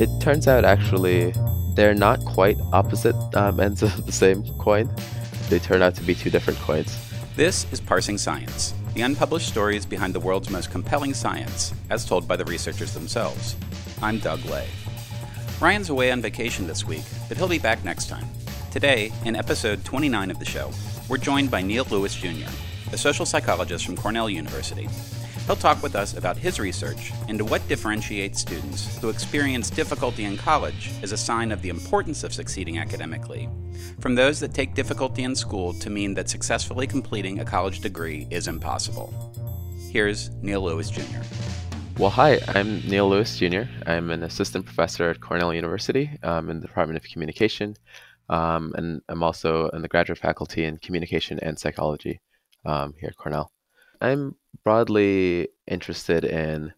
It turns out actually they're not quite opposite ends of the same coin. They turn out to be two different coins. This is Parsing Science, the unpublished stories behind the world's most compelling science, as told by the researchers themselves. I'm Doug Lay. Ryan's away on vacation this week, but he'll be back next time. Today, in episode 29 of the show, we're joined by Neil Lewis Jr., a social psychologist from Cornell University. He'll talk with us about his research into what differentiates students who experience difficulty in college as a sign of the importance of succeeding academically from those that take difficulty in school to mean that successfully completing a college degree is impossible. Here's Neil Lewis Jr. Well, hi, I'm Neil Lewis Jr. I'm an assistant professor at Cornell University in the Department of Communication, and I'm also in the graduate faculty in Communication and Psychology here at Cornell. I'm broadly interested in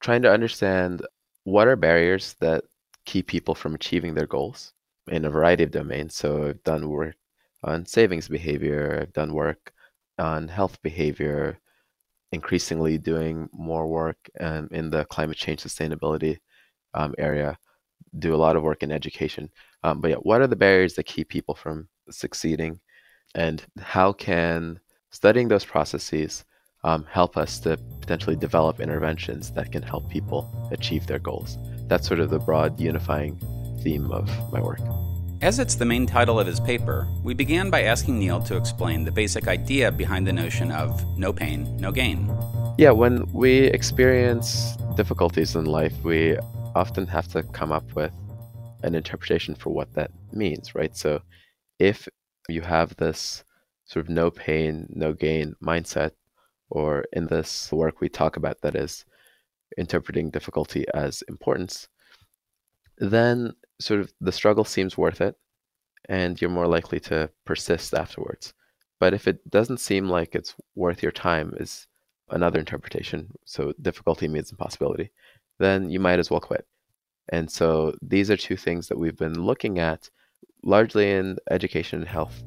trying to understand what are barriers that keep people from achieving their goals in a variety of domains. So I've done work on savings behavior, I've done work on health behavior, increasingly doing more work in the climate change sustainability area, do a lot of work in education. But yeah, what are the barriers that keep people from succeeding, and how can studying those processes help us to potentially develop interventions that can help people achieve their goals? That's sort of the broad unifying theme of my work. As it's the main title of his paper, we began by asking Neil to explain the basic idea behind the notion of no pain, no gain. Yeah, when we experience difficulties in life, we often have to come up with an interpretation for what that means, right? So if you have this sort of no pain, no gain mindset, or in this work we talk about that is interpreting difficulty as importance, then sort of the struggle seems worth it, and you're more likely to persist afterwards. But if it doesn't seem like it's worth your time, is another interpretation, so difficulty means impossibility, then you might as well quit. And so these are two things that we've been looking at largely in education and health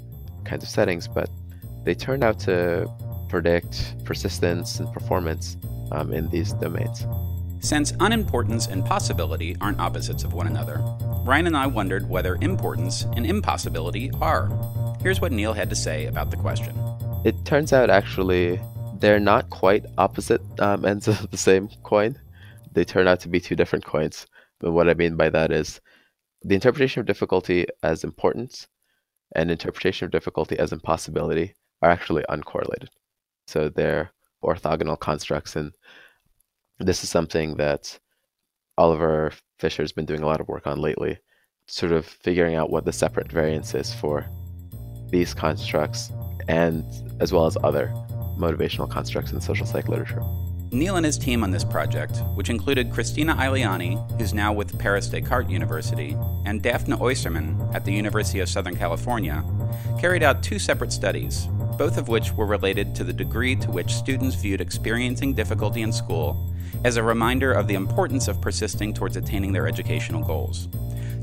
kinds of settings, but they turn out to predict persistence and performance in these domains. Since unimportance and possibility aren't opposites of one another, Ryan and I wondered whether importance and impossibility are. Here's what Neil had to say about the question. It turns out actually they're not quite opposite ends of the same coin. They turn out to be two different coins. But what I mean by that is the interpretation of difficulty as importance and interpretation of difficulty as impossibility are actually uncorrelated. So they're orthogonal constructs, and this is something that Oliver Fisher has been doing a lot of work on lately, sort of figuring out what the separate variance is for these constructs and as well as other motivational constructs in the social psych literature. Neil and his team on this project, which included Christina Igliani, who's now with Paris Descartes University, and Daphna Oyserman at the University of Southern California, carried out two separate studies, both of which were related to the degree to which students viewed experiencing difficulty in school as a reminder of the importance of persisting towards attaining their educational goals.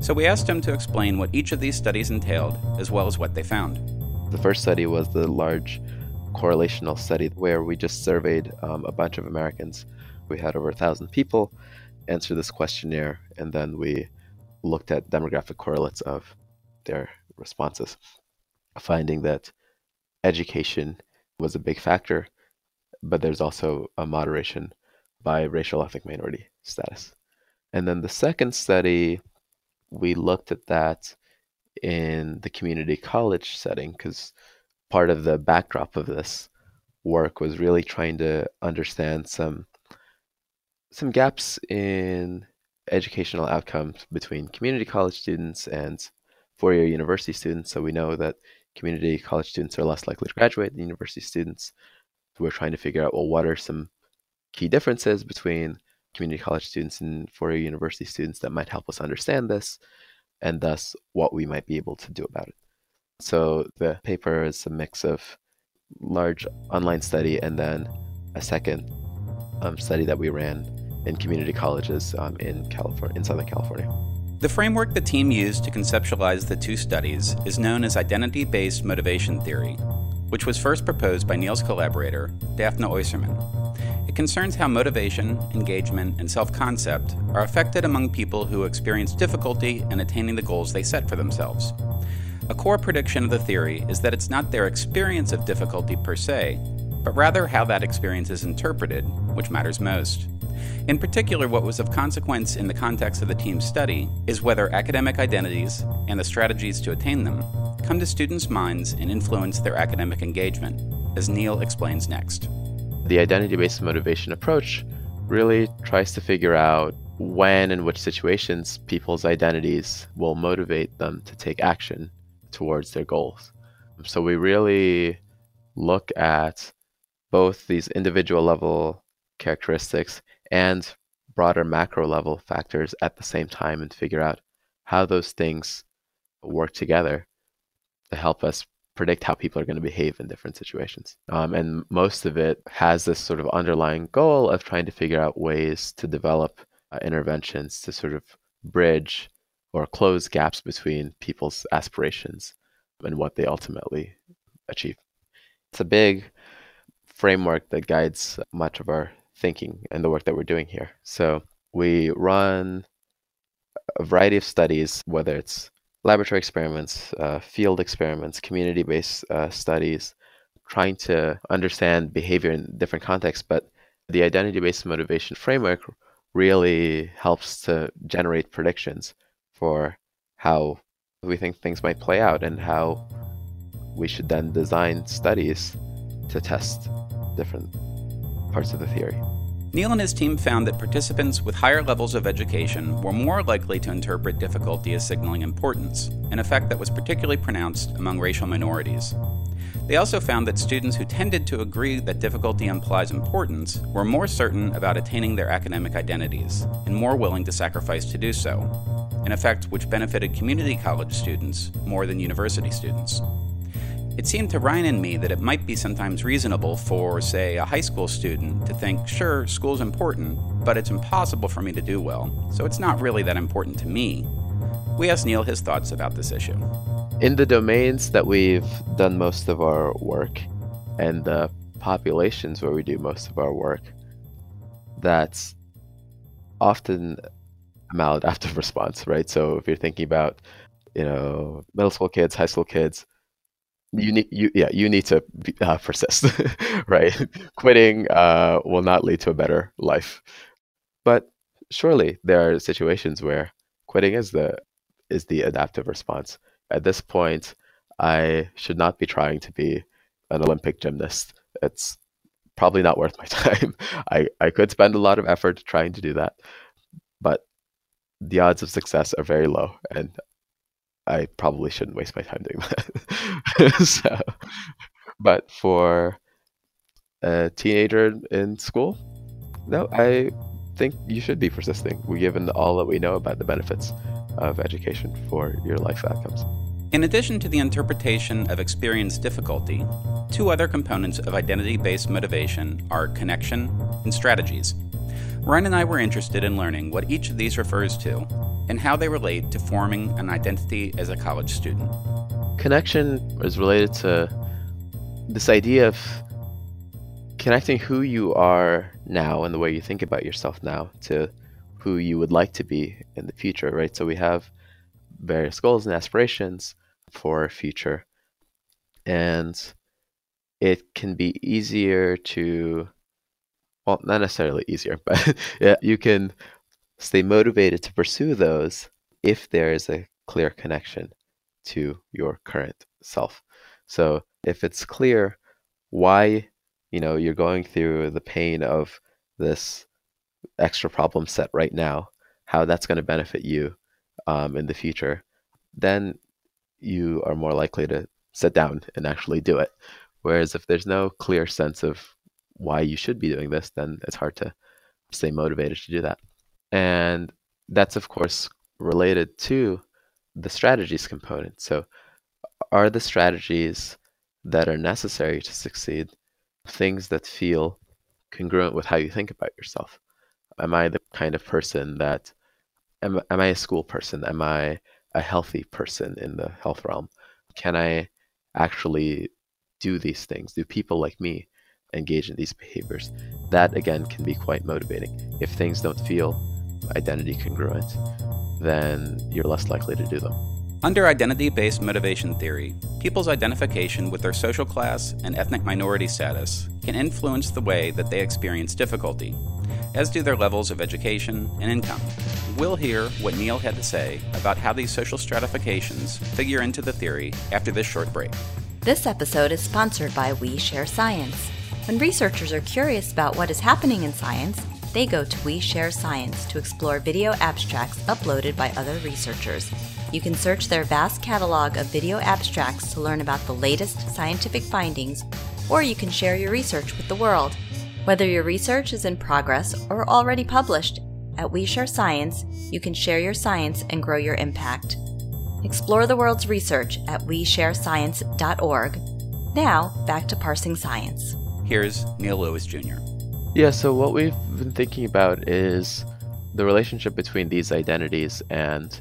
So we asked him to explain what each of these studies entailed, as well as what they found. The first study was the large correlational study where we just surveyed a bunch of Americans. We had over 1,000 people answer this questionnaire, and then we looked at demographic correlates of their responses, finding that education was a big factor, but there's also a moderation by racial ethnic minority status. And then the second study, we looked at that in the community college setting, because part of the backdrop of this work was really trying to understand some gaps in educational outcomes between community college students and four-year university students. So we know that community college students are less likely to graduate than university students. So we're trying to figure out, well, what are some key differences between community college students and four-year university students that might help us understand this, and thus what we might be able to do about it. So the paper is a mix of large online study and then a second study that we ran in community colleges in Southern California. The framework the team used to conceptualize the two studies is known as Identity-Based Motivation Theory, which was first proposed by Neil's collaborator, Daphna Oyserman. It concerns how motivation, engagement, and self-concept are affected among people who experience difficulty in attaining the goals they set for themselves. A core prediction of the theory is that it's not their experience of difficulty per se, but rather how that experience is interpreted, which matters most. In particular, what was of consequence in the context of the team's study is whether academic identities and the strategies to attain them come to students' minds and influence their academic engagement, as Neil explains next. The identity-based motivation approach really tries to figure out when and which situations people's identities will motivate them to take action towards their goals. So we really look at both these individual level characteristics and broader macro level factors at the same time and figure out how those things work together to help us predict how people are going to behave in different situations. And most of it has this sort of underlying goal of trying to figure out ways to develop interventions to sort of bridge or close gaps between people's aspirations and what they ultimately achieve. It's a big framework that guides much of our thinking and the work that we're doing here. So we run a variety of studies, whether it's laboratory experiments, field experiments, community-based studies, trying to understand behavior in different contexts. But the identity-based motivation framework really helps to generate predictions for how we think things might play out and how we should then design studies to test different parts of the theory. Neil and his team found that participants with higher levels of education were more likely to interpret difficulty as signaling importance, an effect that was particularly pronounced among racial minorities. They also found that students who tended to agree that difficulty implies importance were more certain about attaining their academic identities and more willing to sacrifice to do so, an effect which benefited community college students more than university students. It seemed to Ryan and me that it might be sometimes reasonable for, say, a high school student to think, sure, school's important, but it's impossible for me to do well, so it's not really that important to me. We asked Neil his thoughts about this issue. In the domains that we've done most of our work and the populations where we do most of our work, that's often a maladaptive response, right? So if you're thinking about, middle school kids, high school kids, you need to persist, right? Quitting will not lead to a better life. But surely there are situations where quitting is the adaptive response. At this point, I should not be trying to be an Olympic gymnast. It's probably not worth my time. I could spend a lot of effort trying to do that, but the odds of success are very low, and I probably shouldn't waste my time doing that. But for a teenager in school, no, I think you should be persisting, given all that we know about the benefits of education for your life outcomes. In addition to the interpretation of experience difficulty, two other components of identity-based motivation are connection and strategies. Ryan and I were interested in learning what each of these refers to and how they relate to forming an identity as a college student. Connection is related to this idea of connecting who you are now and the way you think about yourself now to who you would like to be in the future, right? So we have various goals and aspirations for our future, and it can be easier to well, not necessarily easier, but yeah, you can stay motivated to pursue those if there is a clear connection to your current self. So if it's clear why, you're going through the pain of this extra problem set right now, how that's going to benefit you in the future, then you are more likely to sit down and actually do it. Whereas if there's no clear sense of why you should be doing this, then it's hard to stay motivated to do that. And that's, of course, related to the strategies component. So are the strategies that are necessary to succeed things that feel congruent with how you think about yourself? Am I the kind of person that, am I a school person? Am I a healthy person in the health realm? Can I actually do these things? Do people like me engage in these behaviors. That, again, can be quite motivating. If things don't feel identity congruent, then you're less likely to do them. Under identity-based motivation theory, people's identification with their social class and ethnic minority status can influence the way that they experience difficulty, as do their levels of education and income. We'll hear what Neil had to say about how these social stratifications figure into the theory after this short break. This episode is sponsored by We Share Science. When researchers are curious about what is happening in science, they go to We Share Science to explore video abstracts uploaded by other researchers. You can search their vast catalog of video abstracts to learn about the latest scientific findings, or you can share your research with the world. Whether your research is in progress or already published, at We Share Science, you can share your science and grow your impact. Explore the world's research at WeShareScience.org. Now, back to Parsing Science. Here's Neil Lewis Jr. Yeah, so what we've been thinking about is the relationship between these identities and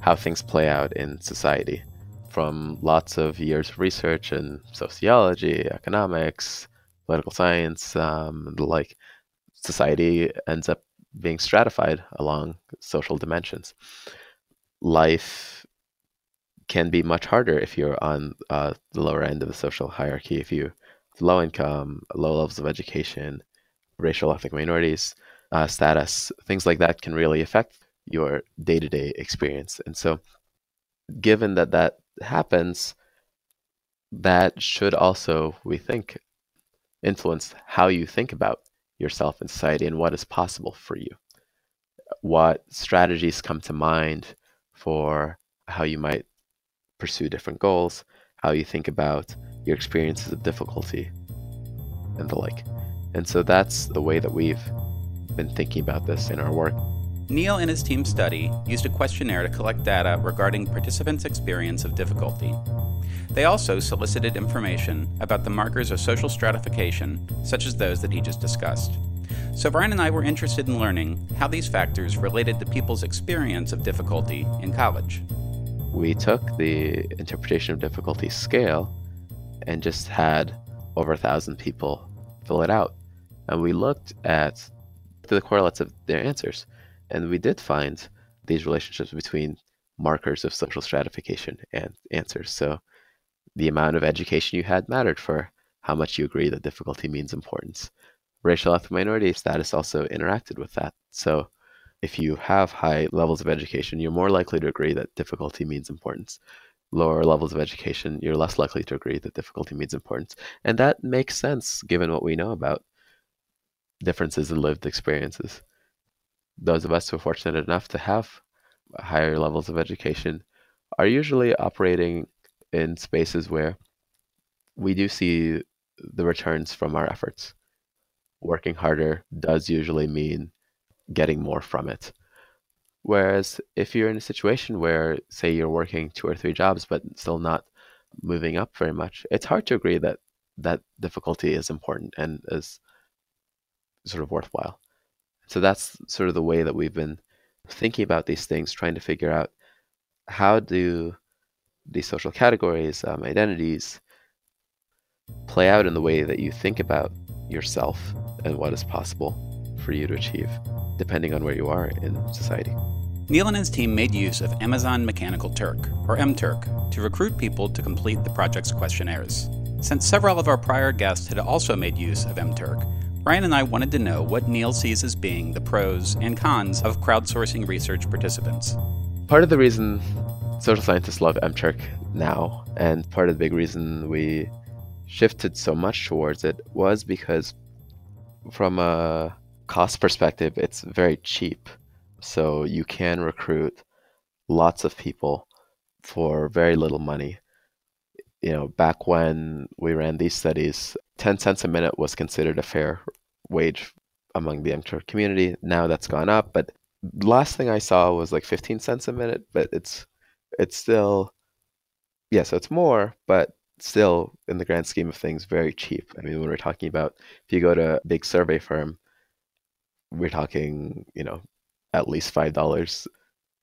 how things play out in society. From lots of years of research in sociology, economics, political science, and the like, society ends up being stratified along social dimensions. Life can be much harder if you're on the lower end of the social hierarchy, if you're low income, low levels of education, racial, ethnic minorities, status, things like that can really affect your day-to-day experience. And so given that that happens, that should also, we think, influence how you think about yourself and society and what is possible for you. What strategies come to mind for how you might pursue different goals, how you think about your experiences of difficulty and the like. And so that's the way that we've been thinking about this in our work. Neil and his team's study used a questionnaire to collect data regarding participants' experience of difficulty. They also solicited information about the markers of social stratification, such as those that he just discussed. So Brian and I were interested in learning how these factors related to people's experience of difficulty in college. We took the interpretation of difficulty scale and just had over 1,000 people fill it out. And we looked at the correlates of their answers. And we did find these relationships between markers of social stratification and answers. So the amount of education you had mattered for how much you agree that difficulty means importance. Racial, ethnic minority status also interacted with that. So if you have high levels of education, you're more likely to agree that difficulty means importance. Lower levels of education, you're less likely to agree that difficulty means importance. And that makes sense given what we know about differences in lived experiences. Those of us who are fortunate enough to have higher levels of education are usually operating in spaces where we do see the returns from our efforts. Working harder does usually mean getting more from it. Whereas if you're in a situation where, say, you're working 2 or 3 jobs but still not moving up very much, it's hard to agree that that difficulty is important and is sort of worthwhile. So that's sort of the way that we've been thinking about these things, trying to figure out how do these social categories, identities, play out in the way that you think about yourself and what is possible for you to achieve, depending on where you are in society. Neil and his team made use of Amazon Mechanical Turk, or MTurk, to recruit people to complete the project's questionnaires. Since several of our prior guests had also made use of MTurk, Brian and I wanted to know what Neil sees as being the pros and cons of crowdsourcing research participants. Part of the reason social scientists love MTurk now, and part of the big reason we shifted so much towards it, was because from a cost perspective, it's very cheap. So you can recruit lots of people for very little money. You know, back when we ran these studies, 10 cents a minute was considered a fair wage among the MTurk community. Now that's gone up, but last thing I saw was like 15 cents a minute, but it's still, yeah, so it's more, but still in the grand scheme of things, very cheap. I mean, when we're talking about, if you go to a big survey firm, we're talking, you know, at least $5.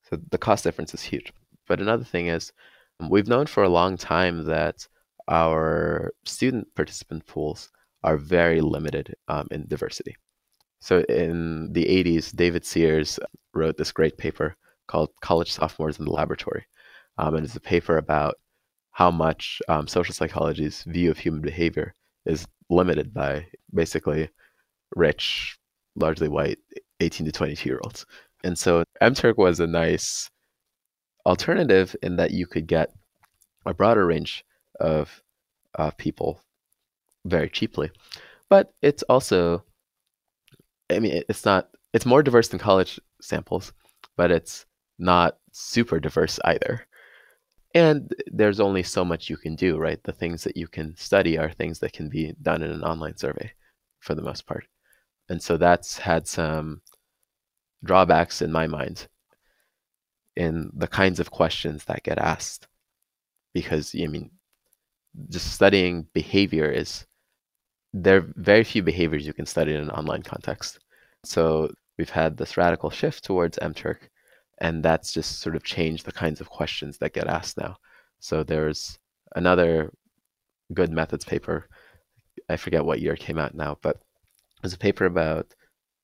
So the cost difference is huge. But another thing is, we've known for a long time that our student participant pools are very limited in diversity. So in the 80s, David Sears wrote this great paper called College Sophomores in the Laboratory. And it's a paper about how much social psychology's view of human behavior is limited by basically rich, largely white, 18 to 22-year-olds. And so MTurk was a nice alternative in that you could get a broader range of people very cheaply. But it's also, I mean, it's more diverse than college samples, but it's not super diverse either. And there's only so much you can do, right? The things that you can study are things that can be done in an online survey for the most part. And so that's had some drawbacks in my mind in the kinds of questions that get asked. Because, I mean, just studying behavior is, there are very few behaviors you can study in an online context. So we've had this radical shift towards MTurk, and that's just sort of changed the kinds of questions that get asked now. So there's another good methods paper, I forget what year it came out now, but there's a paper about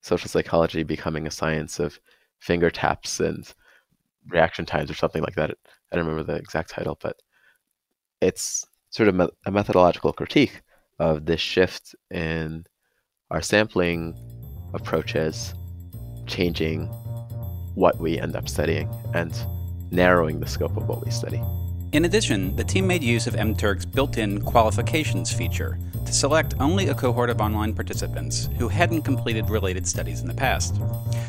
social psychology becoming a science of finger taps and reaction times or something like that. I don't remember the exact title, but it's sort of a methodological critique of this shift in our sampling approaches, changing what we end up studying and narrowing the scope of what we study. In addition, the team made use of MTurk's built-in qualifications feature to select only a cohort of online participants who hadn't completed related studies in the past.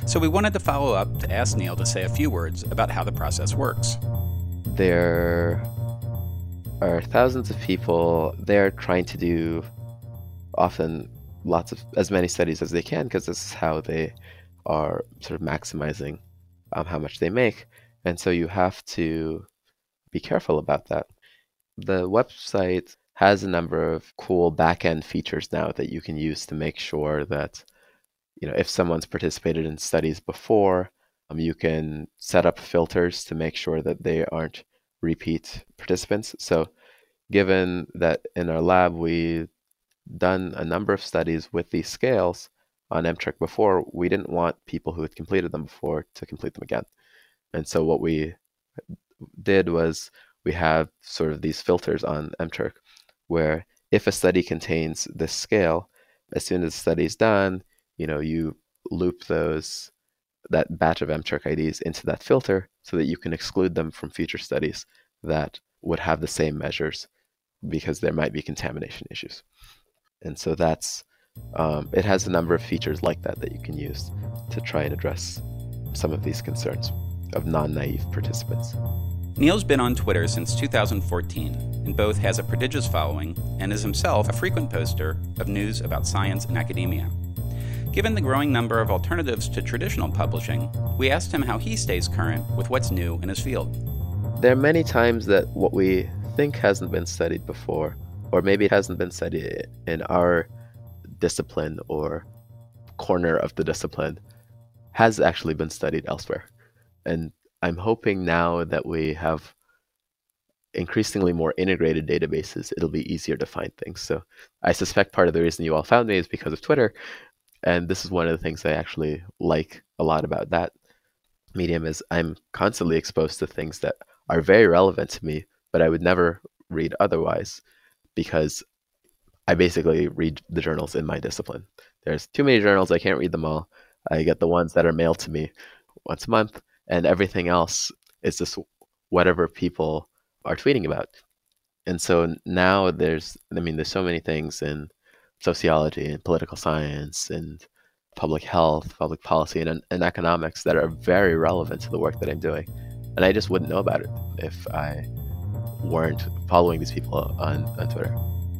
So we wanted to follow up to ask Neil to say a few words about how the process works. There are thousands of people there trying to do often lots of, as many studies as they can, because this is how they are sort of maximizing how much they make. And so you have to be careful about that. The website has a number of cool back-end features now that you can use to make sure that, you know, if someone's participated in studies before, you can set up filters to make sure that they aren't repeat participants. So given that in our lab, we've done a number of studies with these scales on MTurk before, we didn't want people who had completed them before to complete them again. And so what we did was we have sort of these filters on MTurk where if a study contains this scale, as soon as the study is done, you know, you loop those, that batch of MTurk IDs into that filter so that you can exclude them from future studies that would have the same measures because there might be contamination issues. And so that's, it has a number of features like that that you can use to try and address some of these concerns of non-naive participants. Neil's been on Twitter since 2014 and both has a prodigious following and is himself a frequent poster of news about science and academia. Given the growing number of alternatives to traditional publishing, we asked him how he stays current with what's new in his field. There are many times that what we think hasn't been studied before, or maybe it hasn't been studied in our discipline or corner of the discipline, has actually been studied elsewhere. And I'm hoping now that we have increasingly more integrated databases, it'll be easier to find things. So I suspect part of the reason you all found me is because of Twitter. And this is one of the things I actually like a lot about that medium is I'm constantly exposed to things that are very relevant to me, but I would never read otherwise because I basically read the journals in my discipline. There's too many journals, I can't read them all. I get the ones that are mailed to me once a month. And everything else is just whatever people are tweeting about. And so now there's, I mean, there's so many things in sociology and political science and public health, public policy, and economics that are very relevant to the work that I'm doing. And I just wouldn't know about it if I weren't following these people on Twitter.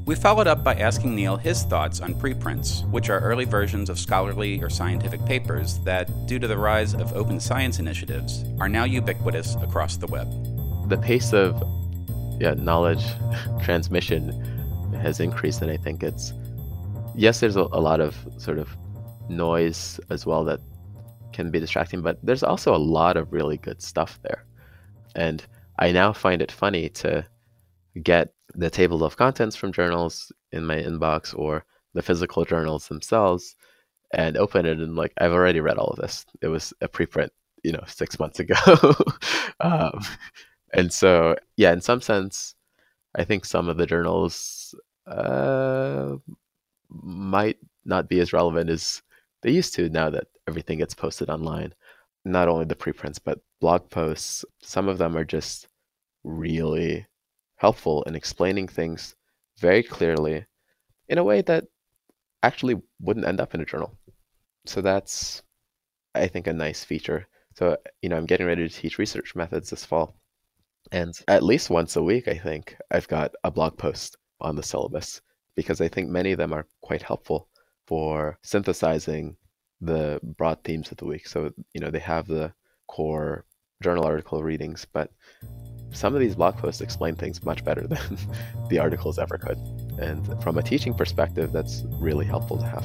We followed up by asking Neil his thoughts on preprints, which are early versions of scholarly or scientific papers that, due to the rise of open science initiatives, are now ubiquitous across the web. The pace of knowledge transmission has increased, and I think it's, yes, there's a lot of sort of noise as well that can be distracting, but there's also a lot of really good stuff there. And I now find it funny to get the table of contents from journals in my inbox or the physical journals themselves and opened it, and like, I've already read all of this. It was a preprint, 6 months ago. And so, yeah, in some sense, I think some of the journals might not be as relevant as they used to now that everything gets posted online. Not only the preprints, but blog posts. Some of them are just really helpful in explaining things very clearly in a way that actually wouldn't end up in a journal. So that's, I think, a nice feature. So, I'm getting ready to teach research methods this fall. And at least once a week, I think, I've got a blog post on the syllabus, because I think many of them are quite helpful for synthesizing the broad themes of the week. So, they have the core journal article readings, but some of these blog posts explain things much better than the articles ever could. And from a teaching perspective, that's really helpful to have.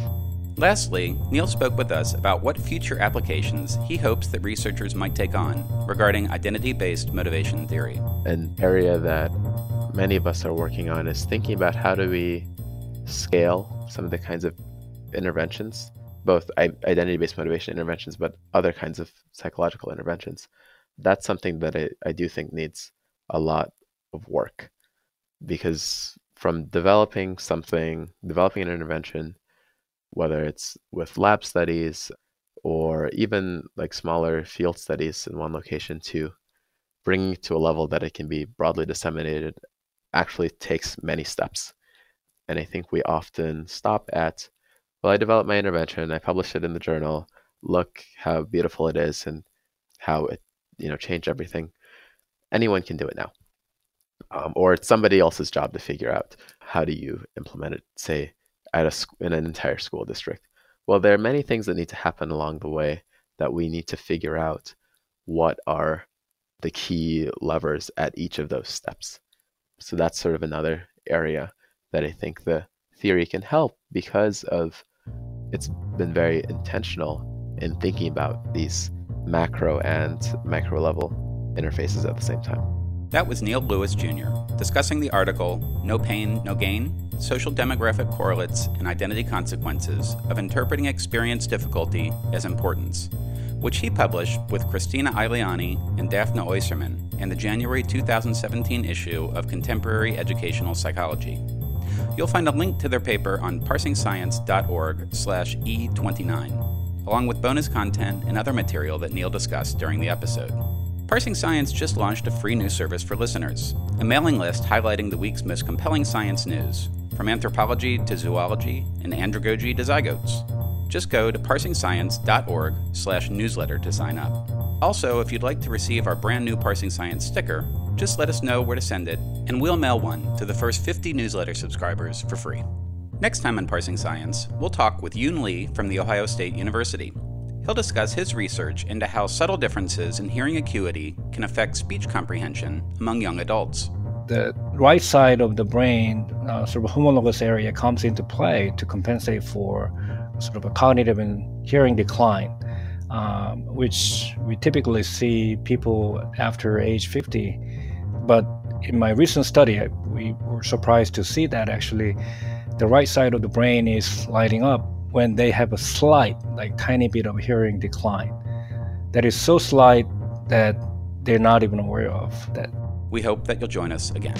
Lastly, Neil spoke with us about what future applications he hopes that researchers might take on regarding identity-based motivation theory. An area that many of us are working on is thinking about how do we scale some of the kinds of interventions, both identity-based motivation interventions, but other kinds of psychological interventions. That's something that I do think needs a lot of work, because from developing an intervention, whether it's with lab studies or even like smaller field studies in one location, to bringing it to a level that it can be broadly disseminated actually takes many steps. And I think we often stop at, well, I developed my intervention, I published it in the journal, look how beautiful it is and how it changed everything. Anyone can do it now. Or it's somebody else's job to figure out how do you implement it, say, in an entire school district. Well, there are many things that need to happen along the way that we need to figure out what are the key levers at each of those steps. So that's sort of another area that I think the theory can help, because of it's been very intentional in thinking about these macro and micro level interfaces at the same time. That was Neil Lewis Jr. discussing the article, No Pain, No Gain, Social Demographic Correlates and Identity Consequences of Interpreting Experience Difficulty as Importance, which he published with Christina Igliani and Daphna Oyserman in the January 2017 issue of Contemporary Educational Psychology. You'll find a link to their paper on parsingscience.org/E29, along with bonus content and other material that Neil discussed during the episode. Parsing Science just launched a free news service for listeners, a mailing list highlighting the week's most compelling science news, from anthropology to zoology and andragogy to zygotes. Just go to parsingscience.org/newsletter to sign up. Also, if you'd like to receive our brand new Parsing Science sticker, just let us know where to send it, and we'll mail one to the first 50 newsletter subscribers for free. Next time on Parsing Science, we'll talk with Yoon Lee from The Ohio State University. He'll discuss his research into how subtle differences in hearing acuity can affect speech comprehension among young adults. The right side of the brain, sort of homologous area, comes into play to compensate for sort of a cognitive and hearing decline, which we typically see people after age 50. But in my recent study, we were surprised to see that actually the right side of the brain is lighting up when they have a slight, like tiny bit of hearing decline that is so slight that they're not even aware of that. We hope that you'll join us again.